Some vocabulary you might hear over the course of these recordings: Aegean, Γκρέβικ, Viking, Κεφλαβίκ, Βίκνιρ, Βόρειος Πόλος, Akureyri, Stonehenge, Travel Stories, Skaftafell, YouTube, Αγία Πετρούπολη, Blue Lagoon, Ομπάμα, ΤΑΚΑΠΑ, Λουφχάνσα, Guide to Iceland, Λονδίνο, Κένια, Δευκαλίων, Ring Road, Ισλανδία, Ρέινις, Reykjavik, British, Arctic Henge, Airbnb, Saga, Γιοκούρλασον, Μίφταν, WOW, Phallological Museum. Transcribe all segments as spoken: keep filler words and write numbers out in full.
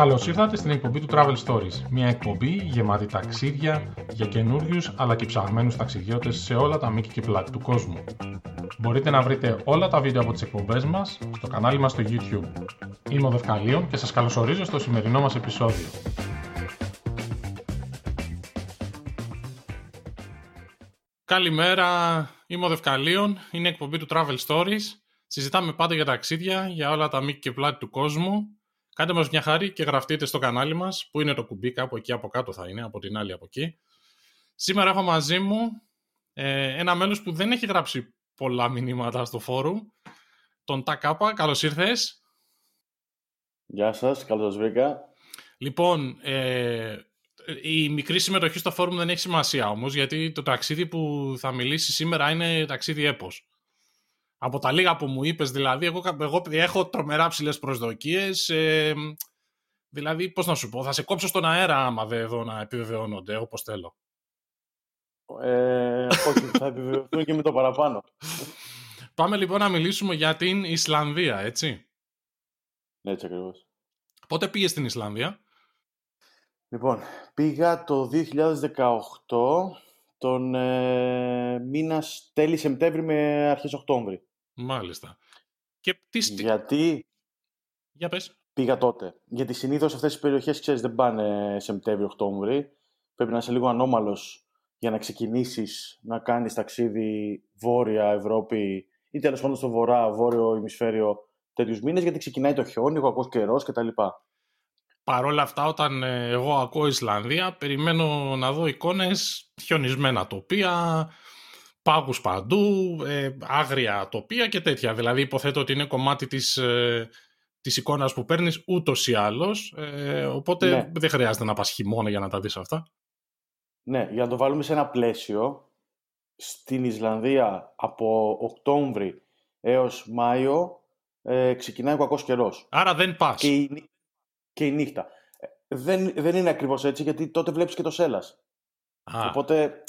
Καλώς ήρθατε στην εκπομπή του Travel Stories, μια εκπομπή γεμάτη ταξίδια για καινούριους αλλά και ψαγμένους ταξιδιώτες σε όλα τα μήκη και πλάτη του κόσμου. Μπορείτε να βρείτε όλα τα βίντεο από τις εκπομπές μας στο κανάλι μας στο YouTube. Είμαι ο Δευκαλίων και σας καλωσορίζω στο σημερινό μας επεισόδιο. Καλημέρα, είμαι ο Δευκαλίων, είναι εκπομπή του Travel Stories. Συζητάμε πάντα για ταξίδια, για όλα τα μήκη και πλάτη του κόσμου. Κάντε μας μια χάρη και γραφτείτε στο κανάλι μας, που είναι το κουμπί κάπου εκεί από κάτω θα είναι, από την άλλη από εκεί. Σήμερα έχω μαζί μου ε, ένα μέλος που δεν έχει γράψει πολλά μηνύματα στο φόρουμ, τον ΤΑΚΑΠΑ. Καλώς ήρθες. Γεια σας, καλώς σας βρήκα. Λοιπόν, ε, η μικρή συμμετοχή στο φόρουμ δεν έχει σημασία όμως, γιατί το ταξίδι που θα μιλήσει σήμερα είναι ταξίδι έπος. Από τα λίγα που μου είπες, δηλαδή, εγώ, εγώ έχω τρομερά ψηλές προσδοκίες. Ε, δηλαδή, πώς να σου πω, θα σε κόψω στον αέρα άμα δεν εδώ να επιβεβαιώνονται, όπως θέλω. Ε, όχι, θα επιβεβαιωθούν και με το παραπάνω. Πάμε λοιπόν να μιλήσουμε για την Ισλανδία, έτσι. Έτσι ακριβώς. Πότε πήγες στην Ισλανδία? Λοιπόν, πήγα το δύο χιλιάδες δεκαοκτώ, τον ε, μήνα τέλη Σεπτέμβρη με αρχές Οκτώβρη. Μάλιστα. Και τι στι... Γιατί Για πες. πήγα τότε. Γιατί συνήθως αυτές τις περιοχές, ξέρεις, δεν πάνε Σεπτέμβρη-Οκτώβρη. Πρέπει να είσαι λίγο ανώμαλος για να ξεκινήσεις να κάνεις ταξίδι βόρεια Ευρώπη ή τέλος πάντων στο βορρά, βόρειο ημισφαίριο τέτοιους μήνες, γιατί ξεκινάει το χιόνι, ο κακός καιρός κτλ. Παρ' όλα αυτά, όταν εγώ ακούω Ισλανδία, περιμένω να δω εικόνες, χιονισμένα τοπία, πάγους παντού, ε, άγρια τοπία και τέτοια. Δηλαδή, υποθέτω ότι είναι κομμάτι της, ε, της εικόνας που παίρνεις ούτως ή άλλως, ε, οπότε ναι. Δεν χρειάζεται να πας χειμώνα για να τα δεις αυτά. Ναι, για να το βάλουμε σε ένα πλαίσιο, στην Ισλανδία από Οκτώβρη έως Μάιο ε, ξεκινάει ο κακός καιρός. Άρα δεν πας. Και... και η νύχτα. Δεν, δεν είναι ακριβώς έτσι, γιατί τότε βλέπεις και το σέλας. Α. Οπότε,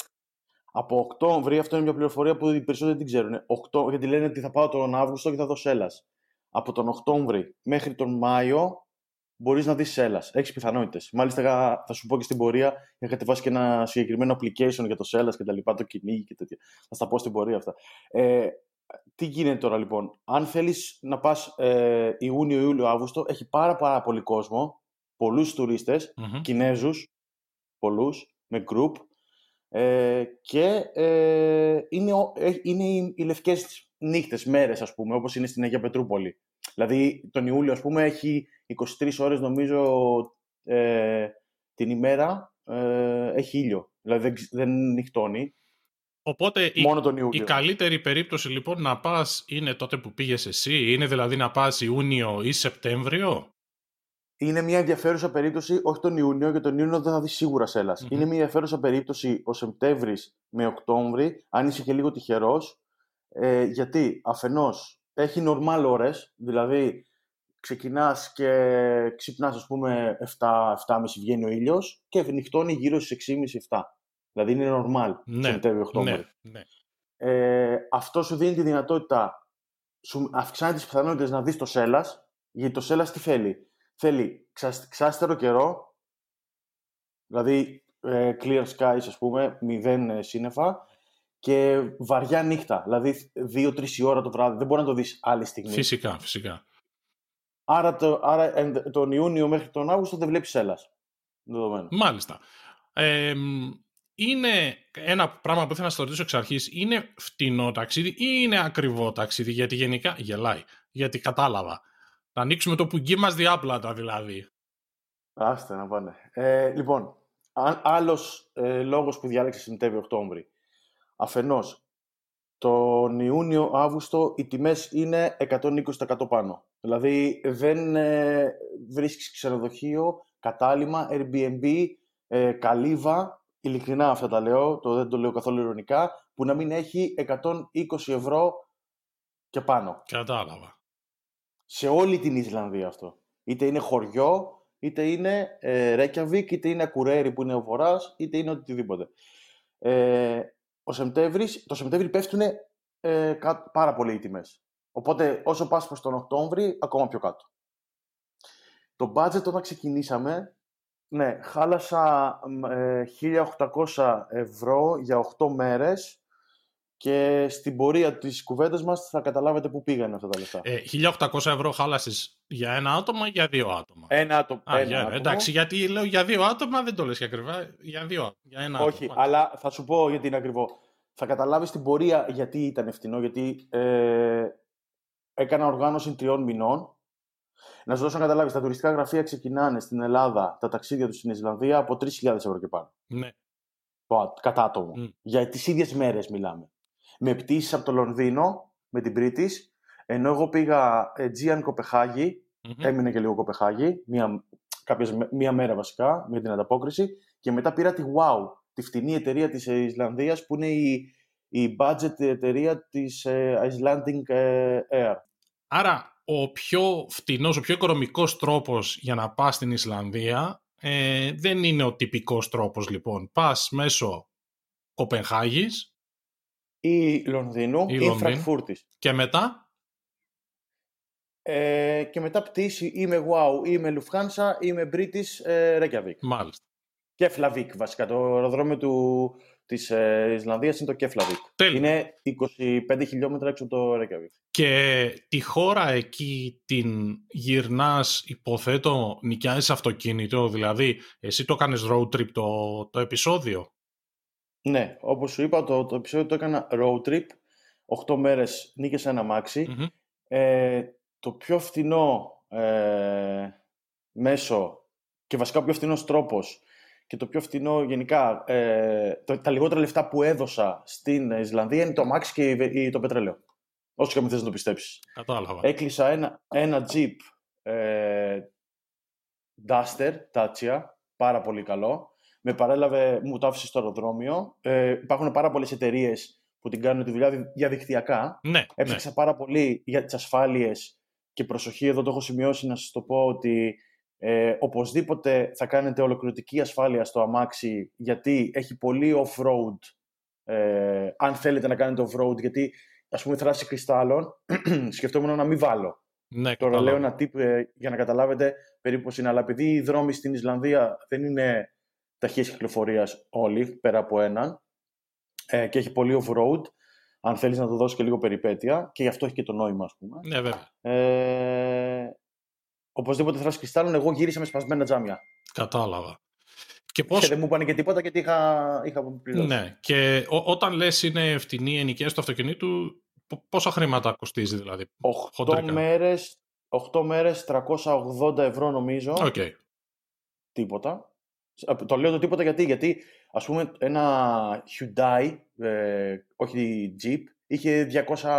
από Οκτώβρη, αυτό είναι μια πληροφορία που οι περισσότεροι δεν την ξέρουν. οκτώ, γιατί λένε ότι θα πάω τον Αύγουστο και θα δω σέλας. Από τον Οκτώβρη μέχρι τον Μάιο μπορείς να δεις σέλας. Έχεις πιθανότητες. Μάλιστα, θα σου πω και στην πορεία, είχα κατεβάσει και ένα συγκεκριμένο application για το σέλας και τα λοιπά, το κυνήγι και τέτοια. Θα στα πω στην πορεία αυτά. Ε, Τι γίνεται τώρα λοιπόν? Αν θέλεις να πας ε, Ιούνιο, Ιούλιο, Αύγουστο, έχει πάρα πάρα πολύ κόσμο, πολλούς τουρίστες, mm-hmm. Κινέζους, πολλούς, με group ε, και ε, είναι, ε, είναι οι, οι λευκές νύχτες, μέρες ας πούμε, όπως είναι στην Αγία Πετρούπολη. Δηλαδή τον Ιούλιο ας πούμε έχει είκοσι τρεις ώρες νομίζω ε, την ημέρα ε, έχει ήλιο, δηλαδή δεν, δεν νυχτώνει. Οπότε η, η καλύτερη περίπτωση λοιπόν να πας είναι τότε που πήγες εσύ, είναι δηλαδή να πας Ιούνιο ή Σεπτέμβριο. Είναι μια ενδιαφέρουσα περίπτωση, όχι τον Ιούνιο, γιατί τον Ιούνιο δεν θα δεις σίγουρα σέλας. Mm-hmm. Είναι μια ενδιαφέρουσα περίπτωση ο Σεπτέμβρης με Οκτώβρη, αν είσαι και λίγο τυχερός, ε, γιατί αφενός έχει normal ώρες, δηλαδή ξεκινάς και ξυπνάς ας πούμε εφτά εφτά και μισή βγαίνει ο ήλιος και νυχτώνει γύρω στις έξι και μισή εφτά. Δηλαδή είναι normal, ναι, Σεπτέμβριο-Οκτώβριο. Ναι, ναι. Ε, αυτό σου δίνει τη δυνατότητα, σου αυξάνει τις πιθανότητες να δεις το σέλας, γιατί το σέλας τι θέλει? Θέλει ξασ, ξάστερο καιρό, δηλαδή ε, clear skies ας πούμε, μηδέν ε, σύννεφα, και βαριά νύχτα, δηλαδή δύο τρεις η ώρα το βράδυ, δεν μπορεί να το δεις άλλη στιγμή. Φυσικά, φυσικά. Άρα, το, άρα εν, τον Ιούνιο μέχρι τον Αύγουστο δεν βλέπεις σέλας. Δεδομένο. Μάλιστα. Ε, Είναι ένα πράγμα που θέλω να σας ρωτήσω εξ αρχής. Είναι φτηνό ταξίδι ή είναι ακριβό ταξίδι? Γιατί γενικά γελάει. Γιατί κατάλαβα. Να ανοίξουμε το πουγγί μας διάπλατα δηλαδή. Άστε να πάνε. Ε, λοιπόν, άλλος ε, λόγος που διάλεξε Σεπτέμβριο Οκτώβρη. Αφενός, τον Ιούνιο-Αύγουστο οι τιμές είναι εκατόν είκοσι τοις εκατό πάνω. Δηλαδή δεν ε, βρίσκεις ξενοδοχείο, κατάλημα, Airbnb, ε, καλύβα. Ειλικρινά αυτά τα λέω, το δεν το λέω καθόλου ειρωνικά, που να μην έχει εκατόν είκοσι ευρώ και πάνω. Κατάλαβα. Σε όλη την Ισλανδία αυτό. Είτε είναι χωριό, είτε είναι ε, Ρέκιαβικ, είτε είναι Ακουρέρι που είναι ο βορράς, είτε είναι οτιδήποτε. Ε, ο Σεπτέμβρης, το Σεπτέμβρη πέφτουν ε, κάτω, πάρα πολύ οι τιμές. Οπότε όσο πας προς τον Οκτώβρη, ακόμα πιο κάτω. Το budget όταν ξεκινήσαμε, ναι, χάλασα ε, χίλια οκτακόσια ευρώ για οκτώ μέρες και στην πορεία της κουβέντας μας θα καταλάβετε πού πήγαν αυτά τα λεφτά. Ε, χίλια οκτακόσια ευρώ χάλασες για ένα άτομα ή για δύο άτομα? Ένα, άτο... Α, ένα για... άτομο. Εντάξει, γιατί λέω για δύο άτομα, δεν το λες και ακριβά. Για δύο, για ένα όχι, άτομο. Αλλά θα σου πω γιατί είναι ακριβό. Θα καταλάβεις την πορεία γιατί ήταν ευθυνό, γιατί ε, έκανα οργάνωση τριών μηνών. Να σου δώσω να καταλάβεις, τα τουριστικά γραφεία ξεκινάνε στην Ελλάδα τα ταξίδια τους στην Ισλανδία από τρεις χιλιάδες ευρώ και πάνω. Ναι. Κατά άτομο. Mm. Για τις ίδιες μέρες μιλάμε. Με πτήσεις από το Λονδίνο, με την British, ενώ εγώ πήγα Aegean Κοπεχάγη, mm-hmm. έμεινε και λίγο Κοπεχάγη, μία, κάποιες, μία μέρα βασικά, με την ανταπόκριση, και μετά πήρα τη WOW, τη φτηνή εταιρεία της Ισλανδίας, που είναι η, η budget εταιρεία της ε, Icelandic ε, Air. Άρα, ο πιο φτηνός, ο πιο οικονομικός τρόπος για να πας στην Ισλανδία ε, δεν είναι ο τυπικός τρόπος, λοιπόν. Πας μέσω Κοπενχάγης ή Λονδίνου ή, ή Φραγκφούρτης. Και μετά? Ε, και μετά πτήση ή με WOW ή με Λουφχάνσα ή με British ε, Reykjavik. Μάλιστα. Κεφλαβίκ βασικά. Το αεροδρόμιο του... της ε, Ισλανδίας είναι το Κεφλαβίκ. Είναι είκοσι πέντε χιλιόμετρα έξω από το Reykjavik. Και τη χώρα εκεί την γυρνάς, υποθέτω, νοικιάζεις αυτοκίνητο, δηλαδή εσύ το κάνεις road trip το, το επεισόδιο? Ναι, όπως σου είπα, το, το επεισόδιο το έκανα road trip. οκτώ μέρες νίκησα ένα αμάξι. Mm-hmm. Ε, το πιο φθηνό ε, μέσο και βασικά ο πιο φθηνός τρόπος και το πιο φθηνό γενικά, ε, το, τα λιγότερα λεφτά που έδωσα στην Ισλανδία είναι το αμάξι και η, η, το πετρέλαιο. Όσο και με θες να το πιστέψεις. Κατάλαβα. Έκλεισα ένα, ένα Jeep ε, Duster, Dacia, πάρα πολύ καλό. Με παρέλαβε, μου το άφησε στο αεροδρόμιο. Ε, υπάρχουν πάρα πολλές εταιρείες που την κάνουν τη δουλειά διαδικτυακά. Ναι, Έψαξα ναι. πάρα πολύ για τις ασφάλειες και προσοχή. Εδώ το έχω σημειώσει να σας το πω ότι Ε, οπωσδήποτε θα κάνετε ολοκληρωτική ασφάλεια στο αμάξι, γιατί έχει πολύ off-road ε, αν θέλετε να κάνετε off-road, γιατί ας πούμε θράση κρυστάλλων σκεφτόμουν να μην βάλω. Ναι, τώρα λέω ένα tip ε, για να καταλάβετε περίπου πώς είναι, αλλά επειδή οι δρόμοι στην Ισλανδία δεν είναι ταχείας κυκλοφορίας όλοι πέρα από έναν ε, και έχει πολύ off-road, αν θέλεις να το δώσεις και λίγο περιπέτεια, και γι' αυτό έχει και το νόημα, ας πούμε. Ναι, βέβαια. Ε, Οπωσδήποτε θράση κρυστάλλων, εγώ γύρισα με σπασμένα τζάμια. Κατάλαβα. Και, πώς... και δεν μου είπανε και τίποτα, γιατί είχα, είχα πληρώσει. Ναι, και ό, όταν λες είναι φτηνή η ενοικίαση του αυτοκινήτου, πόσα χρήματα κοστίζει δηλαδή? οκτώ μέρες, οκτώ μέρες τριακόσια ογδόντα ευρώ νομίζω. Okay. Τίποτα. Το λέω το τίποτα γιατί, γιατί ας πούμε ένα Hyundai, ε, όχι Jeep, είχε διακόσια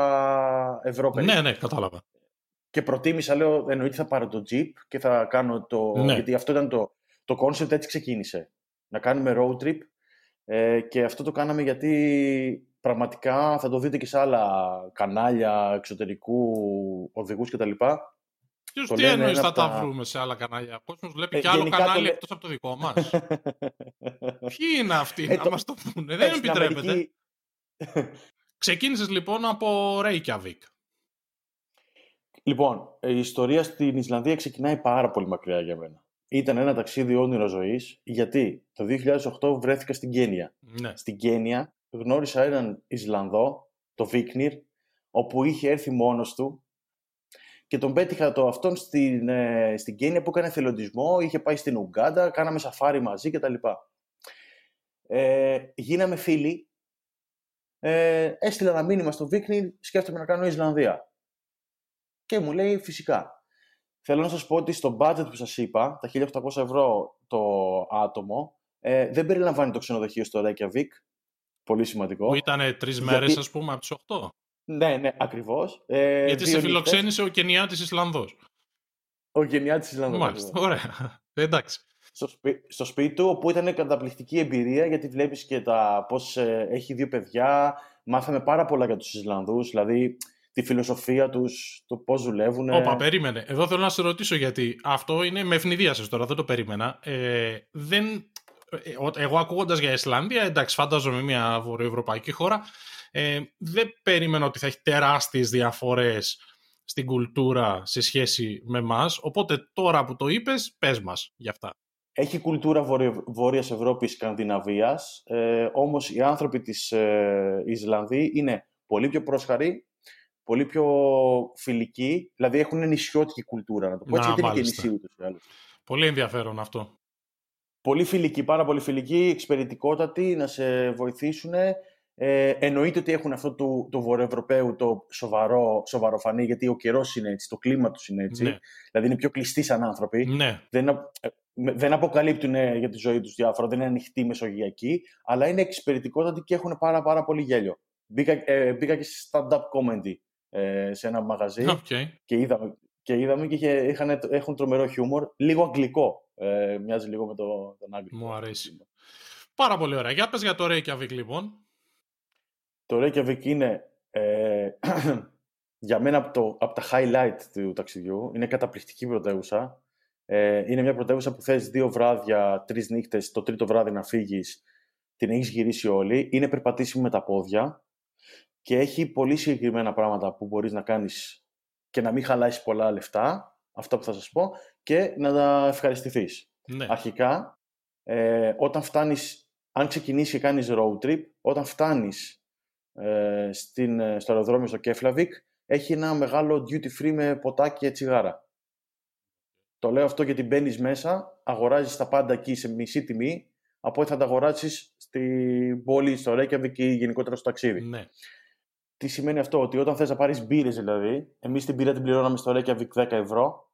ευρώ περίπου. Ναι, ναι, κατάλαβα. Και προτίμησα, λέω, εννοείται θα πάρω το Jeep και θα κάνω το... Ναι. Γιατί αυτό ήταν το, το concept, έτσι ξεκίνησε. Να κάνουμε road trip ε, και αυτό το κάναμε γιατί πραγματικά θα το δείτε και σε άλλα κανάλια εξωτερικού οδηγούς κτλ. Ποιος τι εννοείς θα τα βρούμε σε άλλα κανάλια? Ο κόσμος βλέπει ε, και άλλο κανάλι λέ... εκτός από το δικό μας. Ποιοι είναι αυτοί ε, να το... μας το πούνε? Ε, δεν επιτρέπεται. Αμερική... Ξεκίνησες λοιπόν από Reykjavik. Λοιπόν, η ιστορία στην Ισλανδία ξεκινάει πάρα πολύ μακριά για μένα. Ήταν ένα ταξίδι όνειρο ζωής, γιατί το δύο χιλιάδες οκτώ βρέθηκα στην Κένια. Ναι. Στην Κένια γνώρισα έναν Ισλανδό, το Βίκνιρ, όπου είχε έρθει μόνος του και τον πέτυχα το αυτόν στην, ε, στην Κένια που έκανε εθελοντισμό, είχε πάει στην Ουγκάντα, κάναμε σαφάρι μαζί κτλ. Ε, γίναμε φίλοι, ε, έστειλα ένα μήνυμα στο Βίκνιρ, σκέφτομαι να κάνω Ισλανδία. Και μου λέει φυσικά. Θέλω να σας πω ότι στο budget που σας είπα, τα χίλια οκτακόσια ευρώ το άτομο, ε, δεν περιλαμβάνει το ξενοδοχείο στο Reykjavik. Πολύ σημαντικό. Που ήταν τρεις μέρες, γιατί... ας πούμε, από τις οκτώ. Ναι, ναι, ακριβώς. Ε, Γιατί σε φιλοξένησε ο Κενιάτης Ισλανδός. Ο Κενιάτης Ισλανδός. Μάλιστα, ωραία. Εντάξει. Στο, σπί... στο σπίτι του, όπου ήταν καταπληκτική εμπειρία, γιατί βλέπεις και τα... πώς ε, έχει δύο παιδιά. Μάθαμε πάρα πολλά για τους Ισλανδούς, δηλαδή... τη φιλοσοφία τους, το πώς δουλεύουν. Όπα, περίμενε. Εδώ θέλω να σε ρωτήσω γιατί. Αυτό είναι με ευνηδίασες τώρα, δεν το περίμενα. Ε, δεν... Εγώ ακούγοντας για Ισλανδία, εντάξει, φαντάζομαι μια βορειοευρωπαϊκή χώρα, ε, δεν περίμενα ότι θα έχει τεράστιες διαφορές στην κουλτούρα σε σχέση με μας. Οπότε τώρα που το είπες, πες μας γι' αυτά. Έχει κουλτούρα βορειο- Βόρειας Ευρώπης, Σκανδιναβίας, ε, όμως οι άνθρωποι της ε, Ισλανδοί είναι πολύ πιο πρόσχαροι, πολύ πιο φιλικοί, δηλαδή έχουν νησιώτικη κουλτούρα, να το πω. Έτσι, γιατί είναι και νησί τους. Πολύ ενδιαφέρον αυτό. Πολύ φιλικοί, πάρα πολύ φιλικοί, εξυπηρετικότατοι, να σε βοηθήσουν. Ε, εννοείται ότι έχουν αυτό του, του Βορειοευρωπαίου το σοβαρό, σοβαροφανή, γιατί ο καιρός είναι έτσι, το κλίμα τους είναι έτσι. Ναι. Δηλαδή είναι πιο κλειστοί σαν άνθρωποι. Ναι. Δεν, δεν αποκαλύπτουν για τη ζωή τους διάφορα, δεν είναι ανοιχτοί μεσογειακοί, αλλά είναι εξυπηρετικότατοι και έχουν πάρα, πάρα πολύ γέλιο. Μπήκα, ε, μπήκα και σε stand-up comedy ε, σε ένα μαγαζί okay. και είδαμε και, είδαμε και είχε, είχαν, έχουν τρομερό χιούμορ, λίγο αγγλικό. Ε, μοιάζει λίγο με το, τον Άγγλιο. Μου αρέσει. Πάρα πολύ ωραία. Για πες για το Reykjavik λοιπόν. Το Reykjavik είναι ε, για μένα από, το, από τα highlight του ταξιδιού. Είναι καταπληκτική πρωτεύουσα. Ε, είναι μια πρωτεύουσα που θες δύο βράδια, τρεις νύχτες, το τρίτο βράδυ να φύγεις, την έχεις γυρίσει όλη. Είναι περπατήσιμη με τα πόδια και έχει πολύ συγκεκριμένα πράγματα που μπορείς να κάνεις και να μην χαλάσεις πολλά λεφτά, αυτά που θα σας πω, και να τα ευχαριστηθείς. Ναι. Αρχικά, ε, όταν φτάνεις, αν ξεκινήσεις και κάνεις road trip, όταν φτάνεις Ε, στην, στο αεροδρόμιο στο Κεφλαβίκ, έχει ένα μεγάλο duty free με ποτά και τσιγάρα. Το λέω αυτό γιατί μπαίνεις μέσα, αγοράζεις τα πάντα εκεί σε μισή τιμή από ό,τι θα τα αγοράσεις στην πόλη, στο Reykjavik ή γενικότερα στο ταξίδι. Ναι. Τι σημαίνει αυτό, ότι όταν θες να πάρεις μπύρες δηλαδή, εμείς την μπύρα την πληρώναμε στο Reykjavik δέκα ευρώ,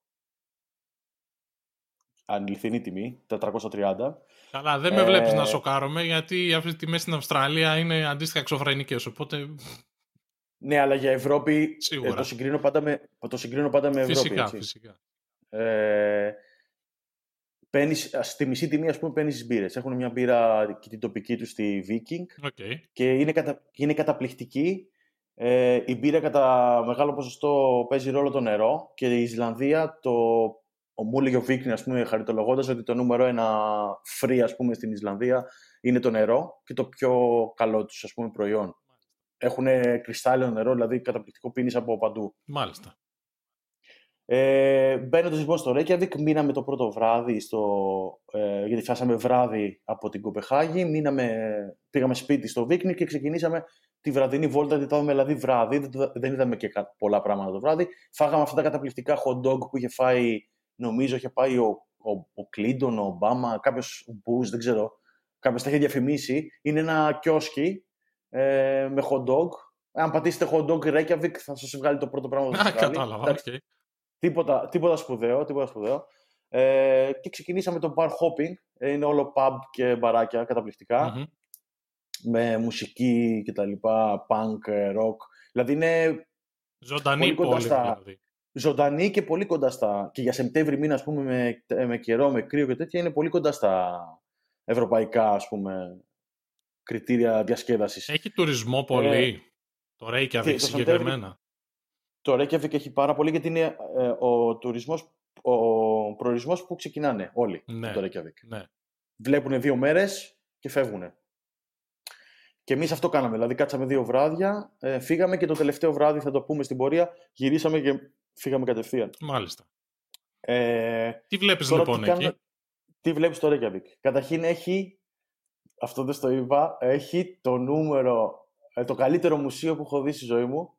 ανηλυθινή τιμή, τετρακόσια τριάντα. Καλά, δεν με βλέπεις ε... να σοκάρομαι, γιατί αυτές οι τιμές στην Αυστραλία είναι αντίστοιχα εξωφρενικές, οπότε... Ναι, αλλά για Ευρώπη ε, το, συγκρίνω πάντα με, το συγκρίνω πάντα με φυσικά, Ευρώπη. Έτσι. Φυσικά, φυσικά. Ε, παίρνεις, στη μισή τιμή, ας πούμε, παίρνεις τις μπύρες. Έχουν μια μπύρα και την τοπική τους στη Viking okay. και είναι, κατα, είναι καταπληκτική. Ε, η μπύρα κατά μεγάλο ποσοστό παίζει ρόλο το νερό και η Ισλανδία το... Ο μου έλεγε ο Βίκνιρ, ας πούμε, χαριτολογώντας ότι το νούμερο ένα free, ας πούμε, στην Ισλανδία είναι το νερό και το πιο καλό τους, ας πούμε, προϊόν. Έχουν κρυστάλλινο νερό, δηλαδή καταπληκτικό, πίνεις από παντού. Μάλιστα. Ε, Μπαίνοντας λοιπόν στο Reykjavik, μείναμε το πρώτο βράδυ, στο, ε, γιατί φτάσαμε βράδυ από την Κοπεχάγη, μείναμε, πήγαμε σπίτι στο Βίκνιρ και ξεκινήσαμε τη βραδινή βόλτα, γιατί δηλαδή, δηλαδή βράδυ, δεν είδαμε και πολλά πράγματα το βράδυ. Φάγαμε αυτά τα καταπληκτικά hot dog που είχε φάει. Νομίζω είχε πάει ο, ο, ο Κλίντον, ο Ομπάμα, κάποιος, ο Μπούς, δεν ξέρω. Κάποιος τα είχε διαφημίσει. Είναι ένα κιόσκι ε, με hot dog. Αν πατήσετε hot dog Reykjavik θα σας βγάλει το πρώτο πράγμα που σας βγάλει. Κατάλαβα, okay. τίποτα, τίποτα σπουδαίο, τίποτα σπουδαίο. Ε, και ξεκινήσαμε το bar hopping. Είναι όλο pub και μπαράκια καταπληκτικά. Mm-hmm. Με μουσική κτλ, punk, rock. Δηλαδή είναι... Ζωντανή πόλη δηλαδή. Ζωντανή και πολύ κοντά στα. Και για Σεπτέμβρη μήνα, ας πούμε, με, με καιρό, με κρύο και τέτοια, είναι πολύ κοντά στα ευρωπαϊκά, ας πούμε, κριτήρια διασκέδασης. Έχει τουρισμό πολύ. Ε, το Reykjavik συγκεκριμένα. Το Reykjavik έχει πάρα πολύ, γιατί είναι ε, ο τουρισμός, ο προορισμός που ξεκινάνε όλοι. Ναι, το Reykjavik. Ναι. Βλέπουν δύο μέρες και φεύγουν. Και εμείς αυτό κάναμε. Δηλαδή, κάτσαμε δύο βράδια, ε, φύγαμε και το τελευταίο βράδυ, θα το πούμε στην πορεία, γυρίσαμε και. Φύγαμε κατευθείαν. Μάλιστα. Ε, τι βλέπεις λοιπόν τι εκεί? Κάνω... Τι βλέπεις το Reykjavik? Καταρχήν έχει, αυτό δεν στο είπα, έχει το νούμερο, το καλύτερο μουσείο που έχω δει στη ζωή μου,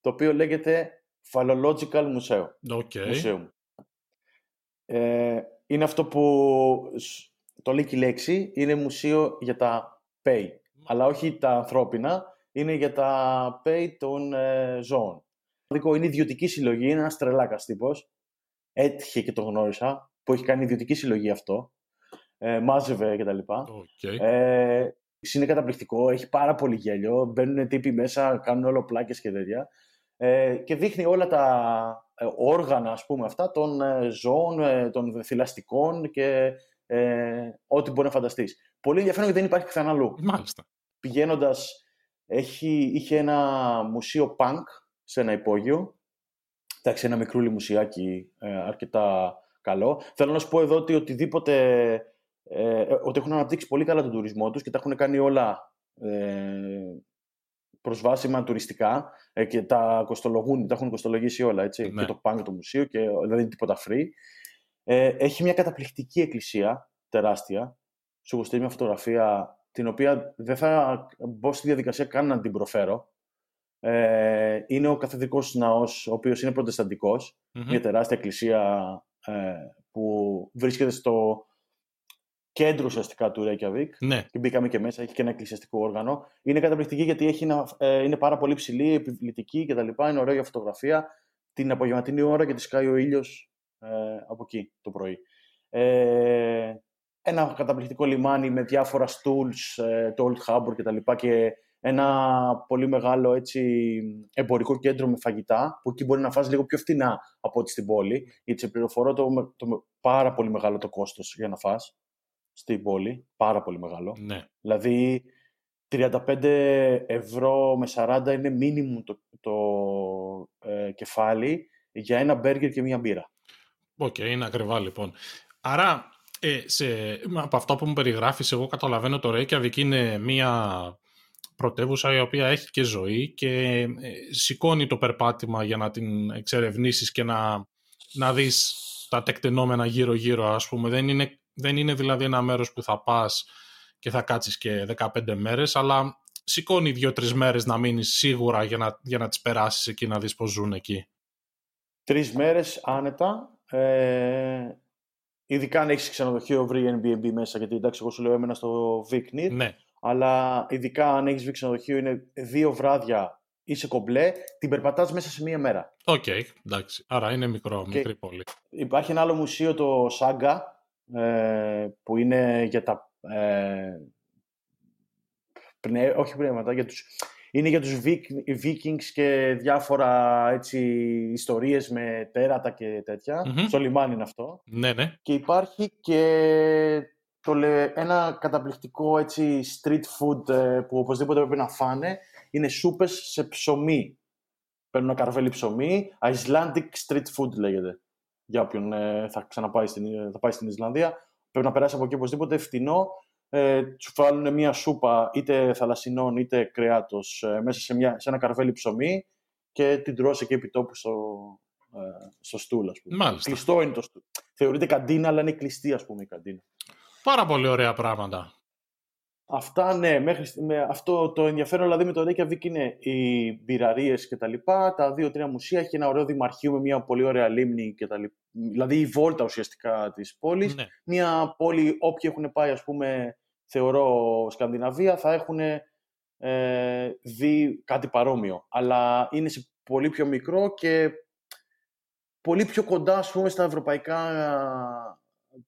το οποίο λέγεται Phallological Museum. Okay. Museum. Ε, είναι αυτό που το λέει και η λέξη, είναι μουσείο για τα πέι, αλλά όχι τα ανθρώπινα, είναι για τα πέι των ε, ζώων. Είναι ιδιωτική συλλογή, είναι ένας τρελάκας τύπος. Έτυχε και το γνώρισα, που έχει κάνει ιδιωτική συλλογή αυτό. Ε, μάζευε κτλ. Okay. Ε, είναι καταπληκτικό, έχει πάρα πολύ γέλιο. Μπαίνουν τύποι μέσα, κάνουν όλο πλάκες και τέτοια. Ε, και δείχνει όλα τα όργανα, ας πούμε, αυτά των ζώων, των θηλαστικών και ε, ό,τι μπορεί να φανταστείς. Πολύ ενδιαφέρον γιατί δεν υπάρχει πουθενά αλλού. Μάλιστα. Πηγαίνοντας, έχει, είχε ένα μουσείο punk. Σε ένα υπόγειο. Εντάξει, ένα μικρούλι μουσιάκι ε, αρκετά καλό. Θέλω να σου πω εδώ ότι οτιδήποτε. Ε, ότι έχουν αναπτύξει πολύ καλά τον τουρισμό τους και τα έχουν κάνει όλα ε, προσβάσιμα τουριστικά ε, και τα κοστολογούν, τα έχουν κοστολογήσει όλα, έτσι, ναι. Και το πάνε το μουσείο, και, δηλαδή είναι τίποτα free. Ε, έχει μια καταπληκτική εκκλησία, τεράστια, σου έχω στείλει μια φωτογραφία, την οποία δεν θα μπω στη διαδικασία καν να την προφέρω. Ε, είναι ο καθεδρικός ναός, ο οποίος είναι προτεσταντικός, mm-hmm. μια τεράστια εκκλησία ε, που βρίσκεται στο κέντρο ουσιαστικά του Reykjavik. Ναι. Και μπήκαμε και μέσα, έχει και ένα εκκλησιαστικό όργανο. Είναι καταπληκτική γιατί έχει ένα, ε, είναι πάρα πολύ ψηλή, επιβλητική κτλ. Είναι ωραία για φωτογραφία. Την απογευματινή ώρα και τη σκάει ο ήλιος ε, από εκεί το πρωί. Ε, ένα καταπληκτικό λιμάνι με διάφορα στούλς, ε, το Old Harbor κτλ. Και, και ένα πολύ μεγάλο έτσι, εμπορικό κέντρο με φαγητά, που εκεί μπορεί να φας λίγο πιο φτηνά από ό,τι στην πόλη. Γιατί σε πληροφορώ το, το πάρα πολύ μεγάλο το κόστος για να φας. Στην πόλη, πάρα πολύ μεγάλο. Ναι. Δηλαδή, τριάντα πέντε ευρώ με σαράντα είναι μίνιμουμ το, το ε, κεφάλι για ένα μπέργκερ και μία μπύρα. Οκ, okay, είναι ακριβά λοιπόν. Άρα, ε, σε, από αυτό που μου περιγράφεις, εγώ καταλαβαίνω το Reykjavik είναι μία πρωτεύουσα η οποία έχει και ζωή και ε, σηκώνει το περπάτημα για να την εξερευνήσεις και να, να δεις τα τεκτενόμενα γύρω-γύρω, ας πούμε. Δεν είναι... Δεν είναι δηλαδή ένα μέρος που θα πας και θα κάτσεις και δεκαπέντε μέρες, αλλά σηκώνει δύο-τρεις μέρες να μείνεις σίγουρα για να, για να τις περάσεις εκεί, να δεις πώς ζουν εκεί. Τρεις μέρες άνετα, ε, ειδικά αν έχεις ξενοδοχείο, βρει Airbnb μέσα, γιατί εντάξει εγώ σου λέω έμενα στο Βίκνιρ, ναι. Αλλά ειδικά αν έχεις βρει ξενοδοχείο είναι δύο βράδια, είσαι κομπλέ, την περπατάς μέσα σε μία μέρα. Οκ, okay, εντάξει, άρα είναι μικρό, και μικρή πόλη. Υπάρχει ένα άλλο μουσείο, το Saga, που είναι για τα ε, πνε, όχι πνεύματα, για τους, είναι για τους Vikings και διάφορα έτσι, ιστορίες με τέρατα και τέτοια, mm-hmm. στο λιμάνι είναι αυτό, ναι, ναι. Και υπάρχει και το, ένα καταπληκτικό έτσι, street food που οπωσδήποτε πρέπει να φάνε, είναι σούπες σε ψωμί, παίρνουν καρβέλι ψωμί, Icelandic street food λέγεται. Για όποιον ε, θα ξαναπάει στην, ε, θα πάει στην Ισλανδία, πρέπει να περάσει από εκεί οπωσδήποτε φτηνό. Ε, σου βάλουν μια σούπα είτε θαλασσινών είτε κρεάτος ε, μέσα σε, μια, σε ένα καρβέλι ψωμί και την τρως εκεί επί τόπου στο, ε, στο στούλ, ας πούμε. Μάλιστα. Κλειστό είναι το στούλ. Θεωρείται καντίνα, αλλά είναι κλειστή, ας πούμε, η καντίνα. Πάρα πολύ ωραία πράγματα. Αυτά, ναι. Μέχρι, με, αυτό το ενδιαφέρον δηλαδή με το Reykjavik είναι οι μπειραρίες κτλ. Τα, τα δύο-τρία μουσεία, έχει ένα ωραίο δημαρχείο με μια πολύ ωραία λίμνη κτλ. Δηλαδή η βόλτα ουσιαστικά της πόλης. Ναι. Μια πόλη, όποιοι έχουν πάει, ας πούμε, θεωρώ Σκανδιναβία, θα έχουν ε, δει κάτι παρόμοιο. Αλλά είναι σε πολύ πιο μικρό και πολύ πιο κοντά, ας πούμε, στα ευρωπαϊκά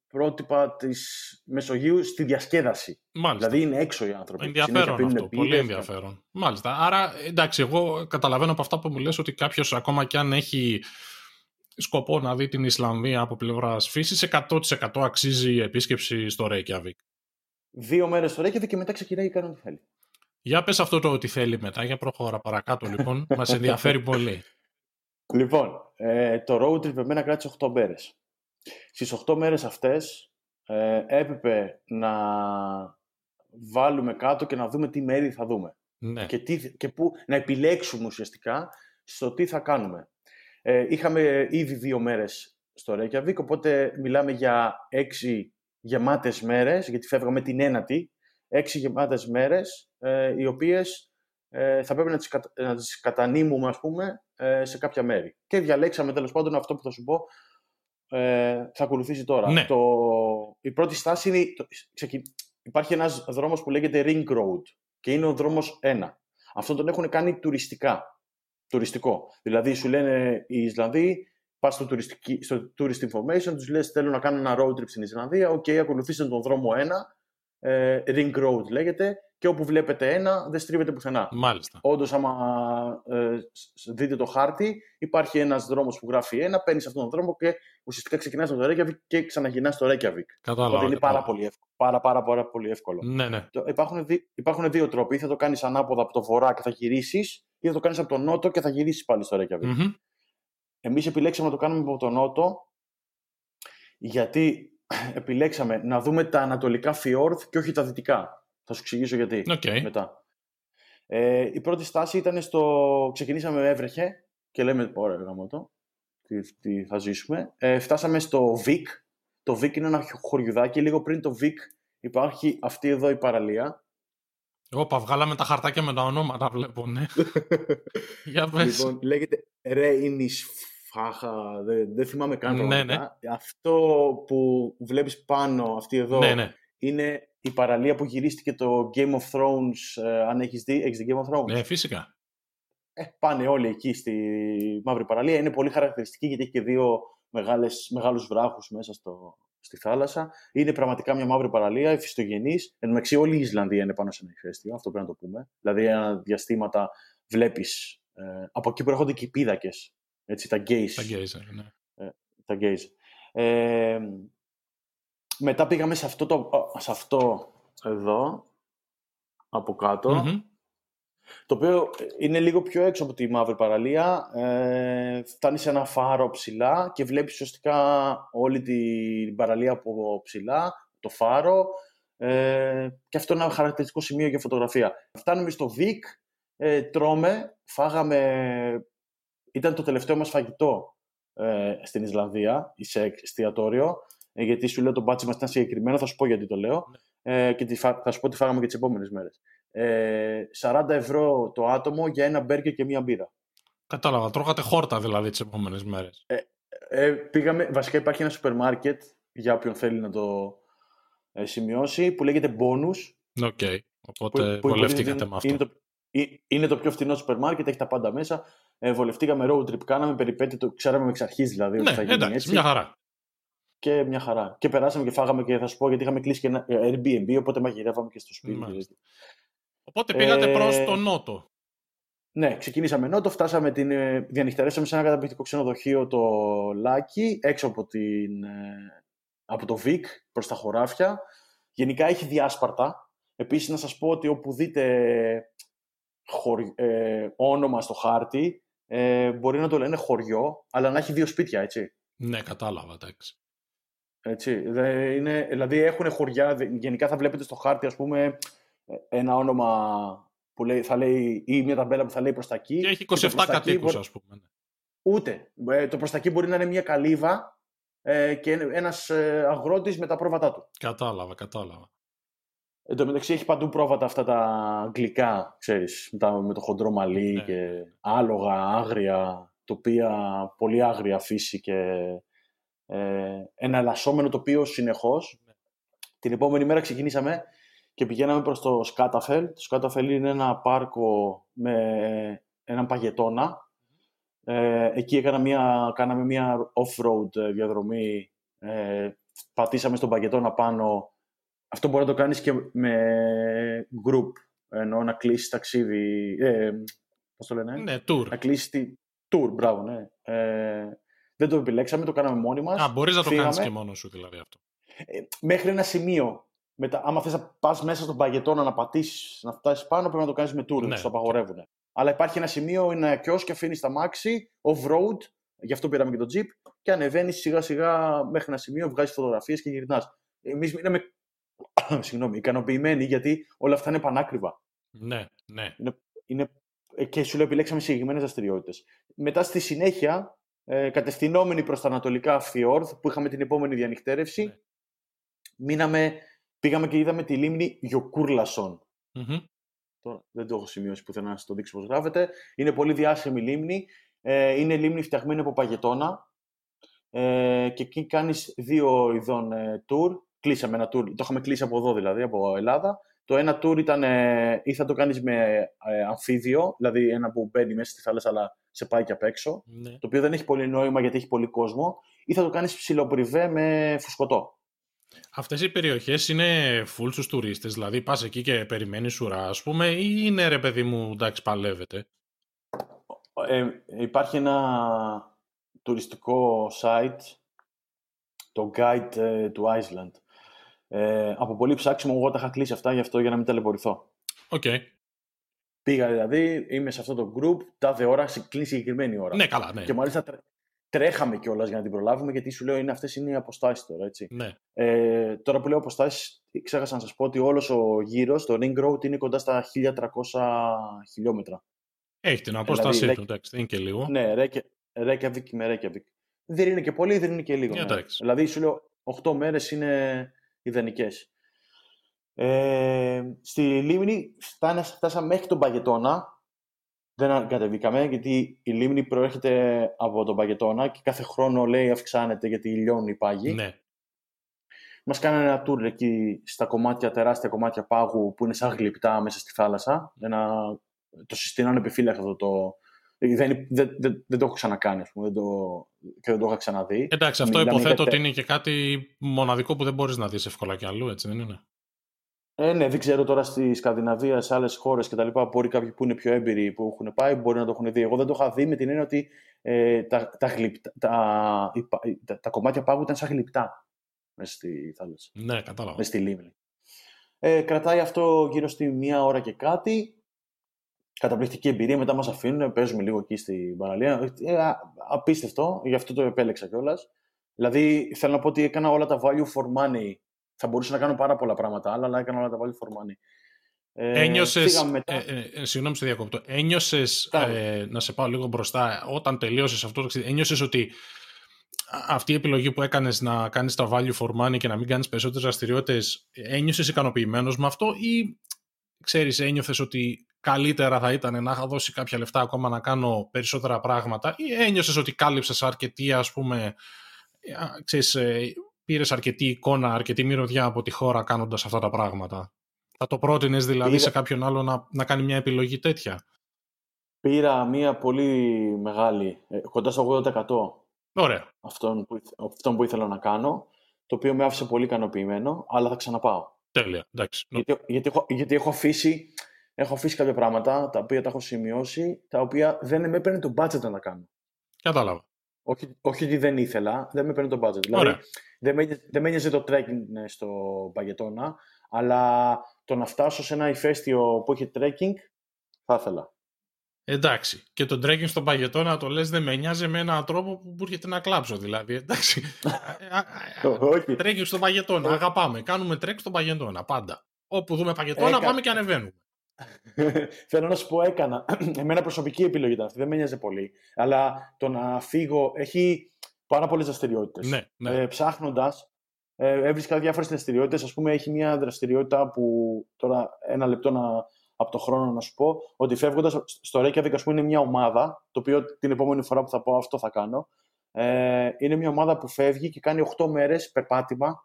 πρότυπα της Μεσογείου στη διασκέδαση. Μάλιστα. Δηλαδή είναι έξω οι άνθρωποι. Ενδιαφέρον αυτό, πολύ ενδιαφέρον. Μάλιστα. Άρα, εντάξει, εγώ καταλαβαίνω από αυτά που μου λες ότι κάποιος ακόμα κι αν έχει σκοπό να δει την Ισλανδία από πλευράς φύσης, εκατό τοις εκατό αξίζει η επίσκεψη στο Reykjavik. Δύο μέρες στο Reykjavik και μετά ξεκινάει και κάνει ό,τι θέλει. Για πες αυτό το ότι θέλει μετά, για προχώρα παρακάτω λοιπόν, μας ενδιαφέρει πολύ. Λοιπόν, ε, το road trip εμένα κράτησε οκτώ μέρες. Στις οκτώ μέρες αυτές ε, έπρεπε να βάλουμε κάτω και να δούμε τι μέρη θα δούμε. Ναι. Και, τι, και που, να επιλέξουμε ουσιαστικά στο τι θα κάνουμε. Ε, είχαμε ήδη δύο μέρες στο Reykjavik, οπότε μιλάμε για έξι γεμάτες μέρες, γιατί φεύγαμε την ένατη, έξι γεμάτες μέρες, ε, οι οποίες ε, θα πρέπει να τις, κατα, να τις κατανείμουμε, ας πούμε, ε, σε κάποια μέρη. Και διαλέξαμε τέλος πάντων αυτό που θα σου πω, θα ακολουθήσει τώρα. Ναι. Το... Η πρώτη στάση είναι... Ξεκι... Υπάρχει ένας δρόμος που λέγεται Ring Road και είναι ο δρόμος ένα. Αυτόν τον έχουν κάνει τουριστικά. Τουριστικό. Δηλαδή σου λένε οι Ισλανδοί, πας στο, τουριστική... στο Tourist Information, τους λες θέλω να κάνω ένα road trip στην Ισλανδία, οκ, okay, ακολουθήστε τον δρόμο ένα, ε, Ring Road λέγεται, και όπου βλέπετε ένα δεν στρίβεται πουθενά. Μάλιστα. Όντως άμα ε, δείτε το χάρτη, υπάρχει ένας δρόμος που γράφει ένα, παίρνεις αυτόν τον δρόμο και ουσιαστικά ξεκινάς από το Reykjavik και ξαναγυρνάς στο Reykjavik. Κατάλαβα. Οπότε είναι πάρα πολύ, εύκολο, πάρα, πάρα, πάρα πολύ εύκολο. Ναι, ναι. Υπάρχουν, δι, υπάρχουν δύο τρόποι. Ή θα το κάνεις ανάποδα από το βορρά και θα γυρίσεις, ή θα το κάνεις από τον νότο και θα γυρίσεις πάλι στο Reykjavik. Mm-hmm. Εμείς επιλέξαμε να το κάνουμε από τον νότο, γιατί επιλέξαμε να δούμε τα ανατολικά φιόρδ και όχι τα δυτικά. Θα σου εξηγήσω γιατί okay. μετά. Ε, η πρώτη στάση ήταν στο... Ξεκινήσαμε, έβρεχε και λέμε, ωραία, γαμώτο, τι, τι θα ζήσουμε. Ε, φτάσαμε στο Βίκ. Το Βίκ είναι ένα χωριουδάκι. Λίγο πριν το Βίκ υπάρχει αυτή εδώ η παραλία. Όπα, βγάλαμε τα χαρτάκια με τα ονόματα, βλέπω, ναι. Για πες. Λοιπόν, λέγεται Ρέινις φάχα, δεν, δεν θυμάμαι καν ναι, ναι. Αυτό που βλέπεις πάνω, αυτή εδώ, ναι, ναι. είναι η παραλία που γυρίστηκε το Game of Thrones, ε, αν έχεις δει, έχεις δει Game of Thrones. Ναι, φυσικά. Ε, πάνε όλοι εκεί στη μαύρη παραλία. Είναι πολύ χαρακτηριστική γιατί έχει και δύο μεγάλες, μεγάλους βράχους μέσα στο... στη θάλασσα. Είναι πραγματικά μια μαύρη παραλία, υφιστογενής. Εν τω μεταξύ, όλη η Ισλανδία είναι πάνω σε ένα ηφαίστειο, αυτό πρέπει να το πούμε. Δηλαδή, ένα διαστήματα βλέπεις. Ε, από εκεί προέρχονται και οι πίδακες. Έτσι, τα γκέις. Τα γκέις, ναι. Ε, τα γκέις. Ε, μετά πήγαμε σε αυτό, το, σε αυτό εδώ, από κάτω. Mm-hmm. Το οποίο είναι λίγο πιο έξω από τη μαύρη παραλία. Ε, φτάνει σε ένα φάρο ψηλά και βλέπεις ουσιαστικά όλη την παραλία από ψηλά, το φάρο. Ε, και αυτό είναι ένα χαρακτηριστικό σημείο για φωτογραφία. Φτάνουμε στο Βίκ, ε, τρώμε, φάγαμε... Ήταν το τελευταίο μας φαγητό ε, στην Ισλανδία, σε εστιατόριο. Ε, γιατί σου λέω το μπάτσι μας ήταν συγκεκριμένο, θα σου πω γιατί το λέω. Ε, και τη, θα σου πω τι φάγαμε και τις επόμενες μέρες. σαράντα ευρώ το άτομο για ένα μπέργκερ και μία μπύρα. Κατάλαβα, τρώγατε χόρτα δηλαδή τις επόμενες μέρες. Ε, ε, πήγαμε, βασικά υπάρχει ένα σούπερ μάρκετ, για όποιον θέλει να το ε, σημειώσει, που λέγεται Bonus. Οκ, okay. Οπότε που, βολευτήκατε που, με αυτό. Είναι το, είναι το πιο φθηνό σούπερ μάρκετ, έχει τα πάντα μέσα. Ε, βολευτήκαμε, road trip κάναμε, περιπέτεια το ξέραμε εξ αρχής δηλαδή. Ναι, θα γίνει, εντάξει, έτσι. Μια χαρά. Και μια χαρά. Και περάσαμε και φάγαμε και θα σου πω γιατί είχαμε κλείσει και ένα Airbnb, οπότε μαγειρεύαμε και στο σπίτι. Δηλαδή. Οπότε πήγατε ε... προς τον Νότο. Ναι, ξεκινήσαμε Νότο, φτάσαμε την... διανυχτερέσαμε σε ένα καταπληκτικό ξενοδοχείο το Λάκι, έξω από, την... από το Βίκ, προς τα χωράφια. Γενικά έχει διάσπαρτα. Επίσης να σας πω ότι όπου δείτε χωρι... ε... όνομα στο χάρτη, ε... μπορεί να το λένε χωριό, αλλά να έχει δύο σπίτια, έτσι. Ναι, κατάλαβα, εντάξει. Έτσι, δε είναι... δηλαδή έχουν χωριά, γενικά θα βλέπετε στο χάρτη, ας πούμε... ένα όνομα που λέει, θα λέει, ή μια ταμπέλα που θα λέει προς τα εκεί. Και έχει είκοσι επτά κατοίκους, ας πούμε. Ούτε. Ε, το προς τα εκεί μπορεί να είναι μια καλύβα ε, και ένας ε, αγρότης με τα πρόβατά του. Κατάλαβα, κατάλαβα. Εν τω μεταξύ έχει παντού πρόβατα αυτά τα αγγλικά, ξέρεις, τα, με το χοντρό μαλλί ναι. και άλογα, άγρια, τοπία, πολύ άγρια φύση και ε, ένα ελασσόμενο τοπίο συνεχώς. Ναι. Την επόμενη μέρα ξεκινήσαμε και πηγαίναμε προς το Skaftafell. Το Skaftafell είναι ένα πάρκο με έναν παγετώνα. Ε, εκεί έκανα μια, κάναμε μια off-road διαδρομή. Ε, πατήσαμε στον παγετώνα πάνω. Αυτό μπορεί να το κάνεις και με group. Εννοώ να κλείσεις ταξίδι... Ε, πώς το λένε? Ναι, tour. Να κλείσεις τη... Tour, μπράβο, ναι. Ε, δεν το επιλέξαμε, το κάναμε μόνοι μας. Α, μπορείς να το Φύγαμε. Κάνεις και μόνος σου δηλαδή αυτό. Ε, μέχρι ένα σημείο. Μετά, άμα θες να πας μέσα στον παγετώνα να πατήσεις, να φτάσεις πάνω, πρέπει να το κάνεις με tour, ναι. τους το απαγορεύουν. Αλλά υπάρχει ένα σημείο, είναι ακιός και αφήνεις τα μάξι, off-road, γι' αυτό πήραμε και το jeep, και ανεβαίνεις σιγά-σιγά μέχρι ένα σημείο, βγάζεις φωτογραφίες και γυρνάς. Εμείς μείναμε συγγνώμη, ικανοποιημένοι, γιατί όλα αυτά είναι πανάκριβα. Ναι, ναι. Είναι, είναι, και σου λέω, επιλέξαμε συγκεκριμένες δραστηριότητες. Μετά στη συνέχεια, ε, κατευθυνόμενοι προς τα ανατολικά Φιόρδ, που είχαμε την επόμενη διανυκτέρευση, ναι. μείναμε. Πήγαμε και είδαμε τη λίμνη Γιοκούρλασον. Mm-hmm. Τώρα δεν το έχω σημειώσει πουθενά, να σας το δείξω πώς γράφεται. Είναι πολύ διάσημη λίμνη. Ε, είναι λίμνη φτιαγμένη από παγετώνα. Ε, και εκεί κάνεις δύο ειδών ε, tour. Κλείσαμε ένα tour. Το είχαμε κλείσει από εδώ δηλαδή, από Ελλάδα. Το ένα tour ήταν ε, ή θα το κάνεις με ε, αμφίδιο, δηλαδή ένα που μπαίνει μέσα στη θάλασσα αλλά σε πάει και απ' έξω. Mm-hmm. Το οποίο δεν έχει πολύ νόημα γιατί έχει πολύ κόσμο. Ή θα το κάνεις ψιλοπριβέ με φουσκωτό. Αυτές οι περιοχές είναι full στους τουρίστες, δηλαδή πας εκεί και περιμένεις ουρά, ας πούμε, ή είναι ρε παιδί μου, εντάξει, παλεύετε. Ε, υπάρχει ένα τουριστικό site, το Guide to Iceland. Ε, από πολύ ψάξιμο, εγώ τα είχα κλείσει αυτά, γι' αυτό για να μην ταλαιπωρηθώ. Οκ. Okay. Πήγα δηλαδή, είμαι σε αυτό το group, τάδε ώρα, κλείνει συγκεκριμένη ώρα. Ναι, καλά, ναι. Και μάλιστα τρέχαμε κιόλας για να την προλάβουμε, γιατί σου λέω είναι, αυτές είναι οι αποστάσεις τώρα, έτσι. Ναι. Ε, τώρα που λέω αποστάσεις, ξέχασα να σας πω ότι όλος ο γύρος, το Ring Road, είναι κοντά στα χίλια τριακόσια χιλιόμετρα. Έχει την απόστασή δηλαδή, του, εντάξει, είναι και λίγο. Ναι, Reykjavik με Reykjavik. Δεν είναι και πολύ, δεν είναι και λίγο. Ναι. Δηλαδή, σου λέω, οκτώ μέρες είναι ιδανικές. Ε, στη λίμνη φτάσαμε μέχρι τον Παγετώνα. Δεν κατεβήκαμε, γιατί η λίμνη προέρχεται από τον Παγετώνα και κάθε χρόνο, λέει, αυξάνεται γιατί λιώνουν οι πάγοι. Ναι. Μας κάνανε ένα tour εκεί στα κομμάτια, τεράστια κομμάτια πάγου που είναι σαν γλυπτά μέσα στη θάλασσα. Ένα, το συστήνω ανεπιφύλακτα αυτό το... Δεν, δεν, δεν, δεν το έχω ξανακάνει, ας πούμε, δεν το, και δεν το είχα ξαναδεί. Εντάξει, αυτό μιλάμε, υποθέτω ότι είναι και κάτι μοναδικό που δεν μπορείς να δεις εύκολα κι αλλού, έτσι δεν είναι? Ε, ναι, δεν ξέρω τώρα στη Σκανδιναβία, σε άλλες χώρες κτλ. Μπορεί κάποιοι που είναι πιο έμπειροι που έχουν πάει, μπορεί να το έχουν δει. Εγώ δεν το είχα δει με την έννοια ότι ε, τα, τα, γλυπτά, τα, τα, τα κομμάτια πάγου ήταν σαν γλυπτά μέσα στη θάλασσα. Ναι, κατάλαβα. Μέσα στη λίμνη. Ε, κρατάει αυτό γύρω στη μία ώρα και κάτι. Καταπληκτική εμπειρία. Μετά μας αφήνουν, παίζουμε λίγο εκεί στην παραλία. Ε, απίστευτο, γι' αυτό το επέλεξα κιόλας. Δηλαδή, θέλω να πω ότι έκανα όλα τα value for money. Θα μπορούσα να κάνω πάρα πολλά πράγματα άλλα, αλλά έκανα όλα τα value for money. Ε, Ένιωσες, μετά... ε, ε, συγγνώμη σε διακόπτω, ένιωσες, ε, να σε πάω λίγο μπροστά, όταν τελείωσες αυτό το ταξίδι, ένιωσες ότι αυτή η επιλογή που έκανες να κάνεις τα value for money και να μην κάνεις περισσότερες δραστηριότητες, ένιωσες ικανοποιημένος με αυτό ή ξέρεις, ένιωθες ότι καλύτερα θα ήταν να είχα δώσει κάποια λεφτά ακόμα να κάνω περισσότερα πράγματα ή ένιωσες ότι κάλυψες αρκετή, ας πούμε, ξέρεις, πήρες αρκετή εικόνα, αρκετή μυρωδιά από τη χώρα κάνοντας αυτά τα πράγματα? Θα το πρότεινες δηλαδή πήρα... σε κάποιον άλλο να, να κάνει μια επιλογή τέτοια? Πήρα μια πολύ μεγάλη, κοντά στο ογδόντα τοις εκατό Ωραία. Αυτόν, που, αυτόν που ήθελα να κάνω, το οποίο με άφησε πολύ ικανοποιημένο, αλλά θα ξαναπάω. Τέλεια, εντάξει. Γιατί, γιατί, έχω, γιατί έχω, αφήσει, έχω αφήσει κάποια πράγματα τα οποία τα έχω σημειώσει, τα οποία δεν με έπαιρνε το budget να τα κάνω. Κατάλαβα. Όχι, όχι ότι δεν ήθελα, δεν με έπαιρνε το budget. Ωραία. Δηλαδή, δεν με, δεν με ένιωσε το trekking στο Παγετώνα, αλλά το να φτάσω σε ένα ηφαίστειο που έχει trekking, θα ήθελα. Εντάξει. Και το trekking στον Παγετώνα το λες δεν με νοιάζει με έναν τρόπο που μπορείτε να κλάψω, δηλαδή. Εντάξει. Trekking στον Παγετώνα. Αγαπάμε. Κάνουμε trek στον Παγετώνα. Πάντα. Όπου δούμε Παγετώνα, πάμε και ανεβαίνουμε. Θέλω να σου πω, έκανα. Εμένα προσωπική επιλογή ήταν αυτή. Δεν με νοιάζει πολύ. Αλλά το να φύγω έχει πάρα πολλές δραστηριότητες. Ναι, ναι. Ε, ψάχνοντας, ε, έβρισκα διάφορες δραστηριότητες. Ας πούμε, έχει μια δραστηριότητα που τώρα ένα λεπτό να. Από το χρόνο να σου πω ότι φεύγοντας στο Reykjavik, ας πούμε, είναι μια ομάδα, το οποίο την επόμενη φορά που θα πω αυτό θα κάνω, ε, είναι μια ομάδα που φεύγει και κάνει οκτώ μέρες περπάτημα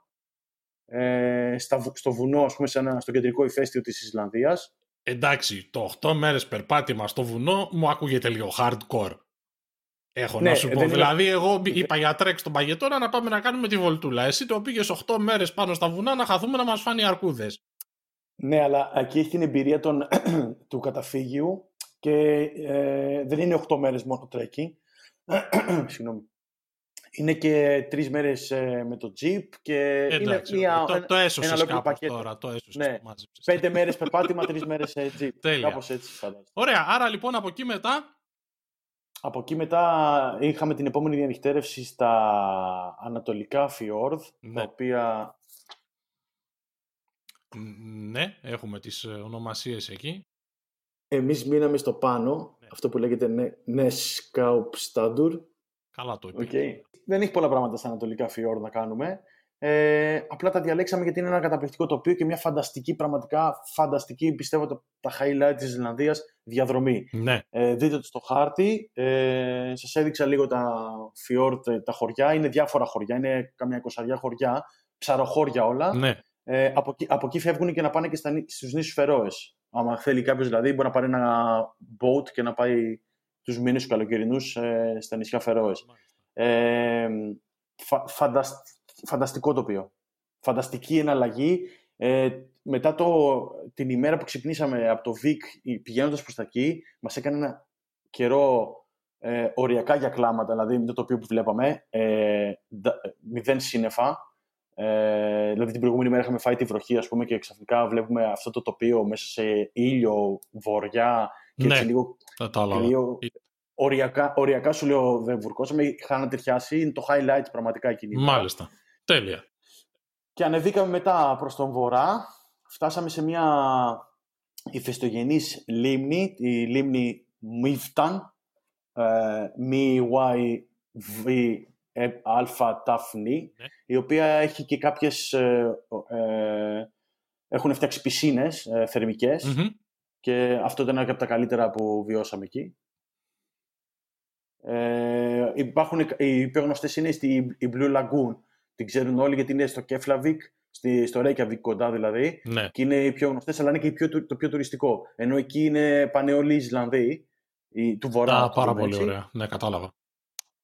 ε, στα, στο βουνό, ας πούμε, σε ένα, στο κεντρικό ηφαίστειο της Ισλανδίας. Εντάξει, το οκτώ μέρες περπάτημα στο βουνό μου ακούγεται λίγο hardcore. Έχω ναι, να σου πω, είναι... δηλαδή εγώ είπα για τρέξ στον Παγετώνα να πάμε να κάνουμε τη βολτούλα. Εσύ το πήγες οκτώ μέρες πάνω στα βουνά να χαθούμε να μας φάνει αρκούδες. Ναι, αλλά εκεί έχει την εμπειρία των, του καταφύγιου και ε, δεν είναι οκτώ μέρες μόνο τρέκι. Συγγνώμη. Είναι και τρεις μέρες ε, με το jeep και εντάξει, είναι μία, το, το έσωσες ένα κάπως τώρα. Το έσωσες, ναι. Το πέντε μέρες περπάτημα, τρεις μέρες ε, jeep. Τέλεια. Κάπως έτσι. Φαντάζομαι. Ωραία, άρα λοιπόν από εκεί μετά... Από εκεί μετά είχαμε την επόμενη διανυκτέρευση στα ανατολικά φιόρδ, ναι. Τα οποία... Ναι, έχουμε τις ονομασίες εκεί. Εμείς μείναμε στο πάνω, ναι. Αυτό που λέγεται Neskaupstadur. Καλά το είπε. Okay. Δεν έχει πολλά πράγματα στα ανατολικά φιόρδ να κάνουμε. Ε, απλά τα διαλέξαμε γιατί είναι ένα καταπληκτικό τοπίο και μια φανταστική, πραγματικά φανταστική, πιστεύω τα, τα highlight της Ισλανδίας διαδρομή. Ναι. Ε, δείτε το στο χάρτη. Ε, σας έδειξα λίγο τα φιόρτ, τα χωριά. Είναι διάφορα χωριά, είναι καμιά εικοσαριά χωριά, ψαροχώρια όλα. Ναι. Ε, από, εκεί, από εκεί φεύγουν και να πάνε και στα, στους νήσους Φερόες. Άμα θέλει κάποιος δηλαδή μπορεί να πάρει ένα boat και να πάει τους μήνες καλοκαιρινούς ε, στα νησιά Φερόες. Ε, φα, φαντασ, φανταστικό τοπίο. Φανταστική εναλλαγή. Ε, μετά το, την ημέρα που ξυπνήσαμε από το Βίκ πηγαίνοντας προς τα εκεί, μας έκανε ένα καιρό ε, οριακά για κλάματα, δηλαδή με το τοπίο που βλέπαμε, ε, μηδέν σύννεφα. Ε, δηλαδή την προηγούμενη μέρα είχαμε φάει τη βροχή, ας πούμε, και ξαφνικά βλέπουμε αυτό το τοπίο μέσα σε ήλιο, βοριά και ναι, έτσι λίγο κρύο, Οριακά, οριακά σου λέω δεν βουρκώσαμε, είχα να ταιριάσει, είναι το highlight πραγματικά εκείνη. Μάλιστα, τέλεια. Και ανεβήκαμε μετά προς τον βορρά, φτάσαμε σε μια ηφαιστογενής λίμνη, τη λίμνη Μίφταν, Μι-Βι-Αλφα-Ταφνή, η οποία έχει και κάποιες, ε, ε, έχουν φτιάξει πισίνες ε, θερμικές mm-hmm. και αυτό ήταν και από τα καλύτερα που βιώσαμε εκεί. Ε, υπάρχουν, οι πιο γνωστές είναι στη, η Blue Lagoon, την ξέρουν όλοι γιατί είναι στο Κεφλαβίκ, στη, στο Reykjavik κοντά δηλαδή ναι. και είναι οι πιο γνωστές αλλά είναι και πιο, το πιο τουριστικό, ενώ εκεί είναι πάνε όλοι οι Ισλανδοί του Βορρά. Α, πάρα πολύ ωραία, ναι κατάλαβα.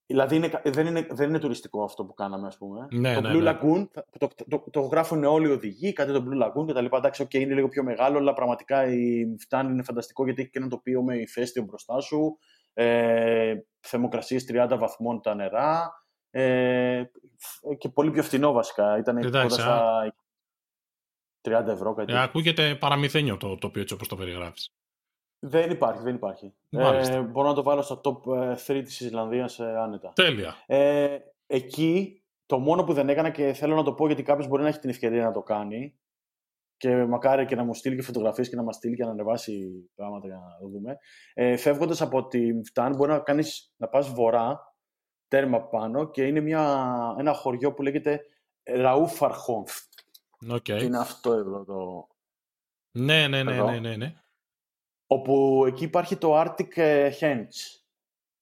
Δηλαδή είναι, δεν, είναι, δεν είναι τουριστικό αυτό που κάναμε ας πούμε ναι, το ναι, Blue ναι. Lagoon, το, το, το, το γράφουν όλοι οι οδηγοί, κάτι το Blue Lagoon και τα λοιπά, εντάξει okay, είναι λίγο πιο μεγάλο αλλά πραγματικά η φτάνει είναι φανταστικό γιατί έχει και ένα τοπίο με ηφαίστειο μπροστά σου. Ε, θερμοκρασίες τριάντα βαθμών τα νερά ε, και πολύ πιο φθηνό βασικά. Ήταν κοντά στα τριάντα ευρώ κάτι. Ε, ακούγεται παραμυθένιο το τοπίο έτσι όπως το περιγράφεις. Δεν υπάρχει, δεν υπάρχει. Ε, μπορώ να το βάλω στα τοπ θρι της Ισλανδίας ε, άνετα. Τέλεια. Ε, εκεί το μόνο που δεν έκανα και θέλω να το πω γιατί κάποιος μπορεί να έχει την ευκαιρία να το κάνει και μακάρι και να μου στείλει και φωτογραφίες και να μας στείλει και να ανεβάσει πράγματα για να το δούμε. Ε, φεύγοντας από τη Φτάν, μπορεί να, κάνεις, να πας βορρά, τέρμα πάνω και είναι μια, ένα χωριό που λέγεται Ραούφαρχόμφ. Okay. Είναι αυτό εδώ το... Ναι, ναι, ναι, ναι, ναι, ναι. Όπου εκεί υπάρχει το Arctic Henge.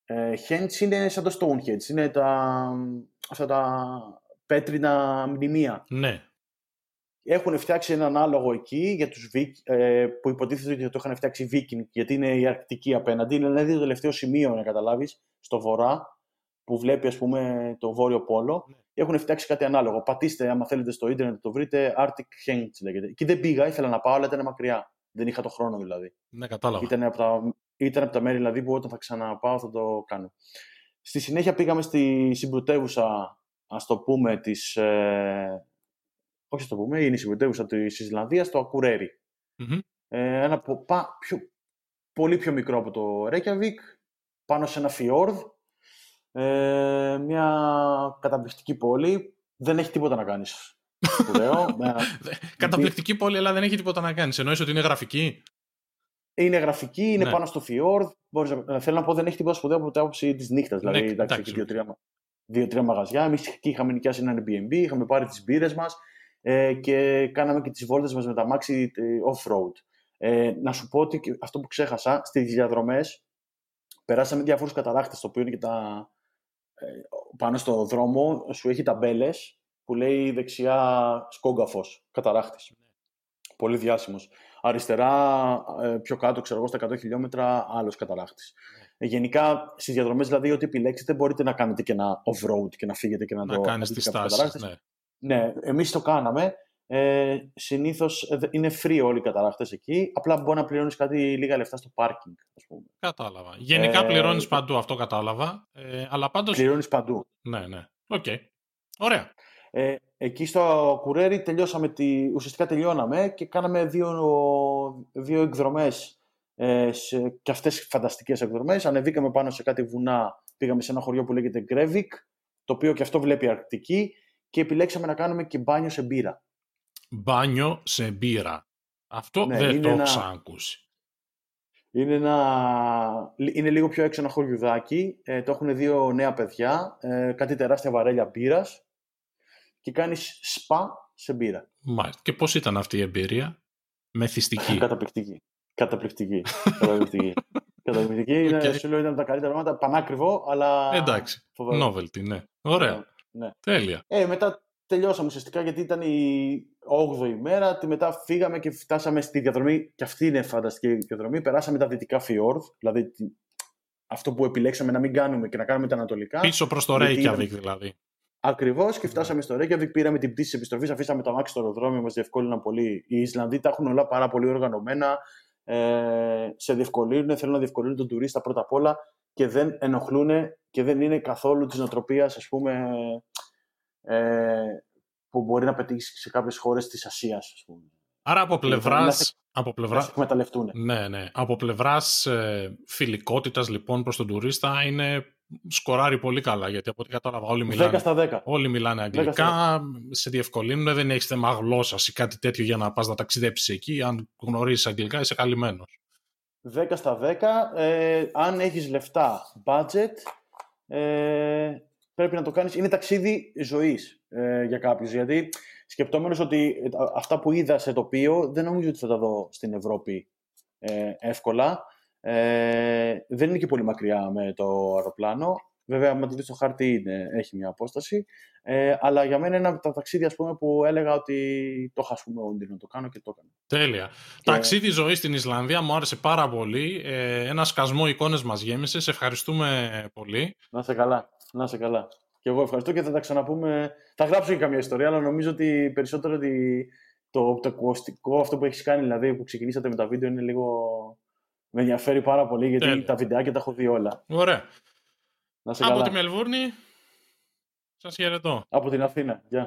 Ε, Henge είναι σαν το Stonehenge, είναι τα, αυτά τα πέτρινα μνημεία. Ναι. Έχουν φτιάξει έναν άλογο εκεί για τους Βίκ, ε, που υποτίθεται ότι το είχαν φτιάξει οι Βίκινγκ, γιατί είναι η Αρκτική απέναντι. Είναι δηλαδή το τελευταίο σημείο, να καταλάβεις, στο βορρά, που βλέπει ας πούμε το Βόρειο Πόλο. Mm. Έχουν φτιάξει κάτι ανάλογο. Πατήστε, άμα θέλετε, στο ίντερνετ το βρείτε. Arctic Henge λέγεται. Εκεί δεν πήγα, ήθελα να πάω, αλλά ήταν μακριά. Δεν είχα το χρόνο δηλαδή. Ναι, κατάλαβα. Ήταν από τα, ήταν από τα μέρη δηλαδή, που όταν θα ξαναπάω θα το κάνω. Στη συνέχεια πήγαμε στη συμπρωτεύουσα, ας το πούμε, της. Ε, Όχι να το πούμε, είναι η συμπρωτεύουσα της Ισλανδίας, το Akureyri. Mm-hmm. Ε, ένα ποπά, πιο, πολύ πιο μικρό από το Reykjavik, πάνω σε ένα φιόρδ. Ε, μια καταπληκτική πόλη. Δεν έχει τίποτα να κάνεις. Καταπληκτική πόλη, αλλά δεν έχει τίποτα να κάνεις. Εννοείς ότι είναι γραφική. Είναι γραφική, είναι ναι. πάνω στο φιόρδ. Να... Θέλω να πω, δεν έχει τίποτα σπουδαίο από την άποψη της νύχτας. Δηλαδή, ναι, εντάξει, έχει δύο-τρία, δύο-τρία μαγαζιά. Εμείς εκεί είχαμε νοικιάσει ένα Airbnb, είχαμε πάρει τις μπύρες μας. Και κάναμε και τις βόλτες μας με τα μάξι off-road. Ε, να σου πω ότι αυτό που ξέχασα, στις διαδρομές περάσαμε διάφορους καταρράκτες, το οποίο είναι και τα... πάνω στο δρόμο σου έχει ταμπέλες που λέει δεξιά Σκόγκαφος, καταράκτης. Πολύ διάσημος. Αριστερά, πιο κάτω, ξέρω εγώ, στα εκατό χιλιόμετρα, άλλος καταράκτης. Γενικά, στις διαδρομές, δηλαδή, ό,τι επιλέξετε, μπορείτε να κάνετε και ένα off-road και να φύγετε και να, να το κάνετε τις τάσεις, ναι. Ναι, εμείς το κάναμε. Ε, συνήθως είναι free όλοι οι καταρράκτες εκεί. Απλά μπορεί να πληρώνεις κάτι λίγα λεφτά στο πάρκινγκ, ας πούμε. Κατάλαβα. Γενικά ε, πληρώνεις ε, παντού, αυτό κατάλαβα. Ε, αλλά πάντως... Πληρώνεις παντού. Ναι, ναι. Οκ. Okay. Ωραία. Ε, εκεί στο Akureyri τελειώσαμε, τη... ουσιαστικά τελειώναμε και κάναμε δύο, δύο εκδρομές. Ε, σε... Και αυτές φανταστικές εκδρομές. Ανεβήκαμε πάνω σε κάτι βουνά. Πήγαμε σε ένα χωριό που λέγεται Γκρέβικ, το οποίο και αυτό βλέπει η Αρκτική. Και επιλέξαμε να κάνουμε και μπάνιο σε μπύρα. Μπάνιο σε μπύρα. Αυτό ναι, δεν το έχω ξανακούσει. Είναι, ένα... είναι λίγο πιο έξω ένα χωριουδάκι. Ε, το έχουν δύο νέα παιδιά. Ε, κάτι τεράστια βαρέλια μπύρας. Και κάνεις σπα σε μπύρα. Μάλιστα. Και πώς ήταν αυτή η εμπειρία? Μεθυστική. Καταπληκτική. Καταπληκτική. Καταπληκτική. Καταπληκτική. Είναι, okay. Σου λέω, ήταν τα καλύτερα πράγματα. Πανάκριβο, αλλά... Εντάξει. Νόβελτι, ναι. Ωραία. Ναι. Τέλεια. Ε, μετά τελειώσαμε ουσιαστικά γιατί ήταν η όγδοη μέρα. Τη μετά φύγαμε και φτάσαμε στη διαδρομή. Και αυτή είναι φανταστική διαδρομή. Περάσαμε τα δυτικά φιόρδ, δηλαδή αυτό που επιλέξαμε να μην κάνουμε και να κάνουμε τα ανατολικά. Πίσω προς το Reykjavik δηλαδή. Ακριβώς, και φτάσαμε yeah. στο Reykjavik. Πήραμε την πτήση της επιστροφής, αφήσαμε τα μάξι στο αεροδρόμιο, μας διευκόλυναν πολύ. Οι Ισλανδοί τα έχουν όλα πάρα πολύ οργανωμένα. Ε, σε διευκολύνουν, θέλουν να διευκολύνουν τον τουρίστα πρώτα απ' όλα και δεν ενοχλούν και δεν είναι καθόλου της νοοτροπίας, ας πούμε, ε, που μπορεί να πετύχει σε κάποιες χώρες της Ασίας, ας πούμε. Άρα από πλευράς, Από πλευρά... Ναι, ναι. Από πλευράς ε, φιλικότητας λοιπόν προς τον τουρίστα είναι σκοράρει πολύ καλά, γιατί από ό,τι κατάλαβα όλοι μιλάνε, δέκα στα δέκα. Όλοι μιλάνε αγγλικά, σε διευκολύνουν, δεν έχεις θέμα γλώσσας ή κάτι τέτοιο για να πας να ταξιδέψεις εκεί. Αν γνωρίζεις αγγλικά είσαι καλυμμένος. δέκα στα δέκα, ε, αν έχεις λεφτά, budget, ε, πρέπει να το κάνεις. Είναι ταξίδι ζωής ε, για κάποιους, γιατί σκεπτόμενος ότι αυτά που είδα σε τοπίο δεν νομίζω ότι θα τα δω στην Ευρώπη ε, εύκολα. Ε, δεν είναι και πολύ μακριά με το αεροπλάνο. Βέβαια, με το δεις στο χάρτη είναι, έχει μια απόσταση. Ε, αλλά για μένα είναι ένα από τα ταξίδια ας πούμε, που έλεγα ότι το είχα όντι να το κάνω και το έκανα. Τέλεια. Και... Ταξίδι ζωή στην Ισλανδία μου άρεσε πάρα πολύ. Ε, ένα σκασμό εικόνες μας γέμισε. Σε ευχαριστούμε πολύ. Να σε καλά. Να σε καλά. Και εγώ ευχαριστώ και θα τα ξαναπούμε. Θα γράψω και καμία ιστορία, αλλά νομίζω ότι περισσότερο ότι το, το ακουστικό αυτό που έχεις κάνει, δηλαδή που ξεκινήσατε με τα βίντεο, είναι λίγο. Με ενδιαφέρει πάρα πολύ γιατί Τέλεια. Τα βιντεάκια τα έχω δει όλα. Ωραία. Να σε καλά. Από τη Μελβούρνη, σας χαιρετώ. Από την Αθήνα. Γεια.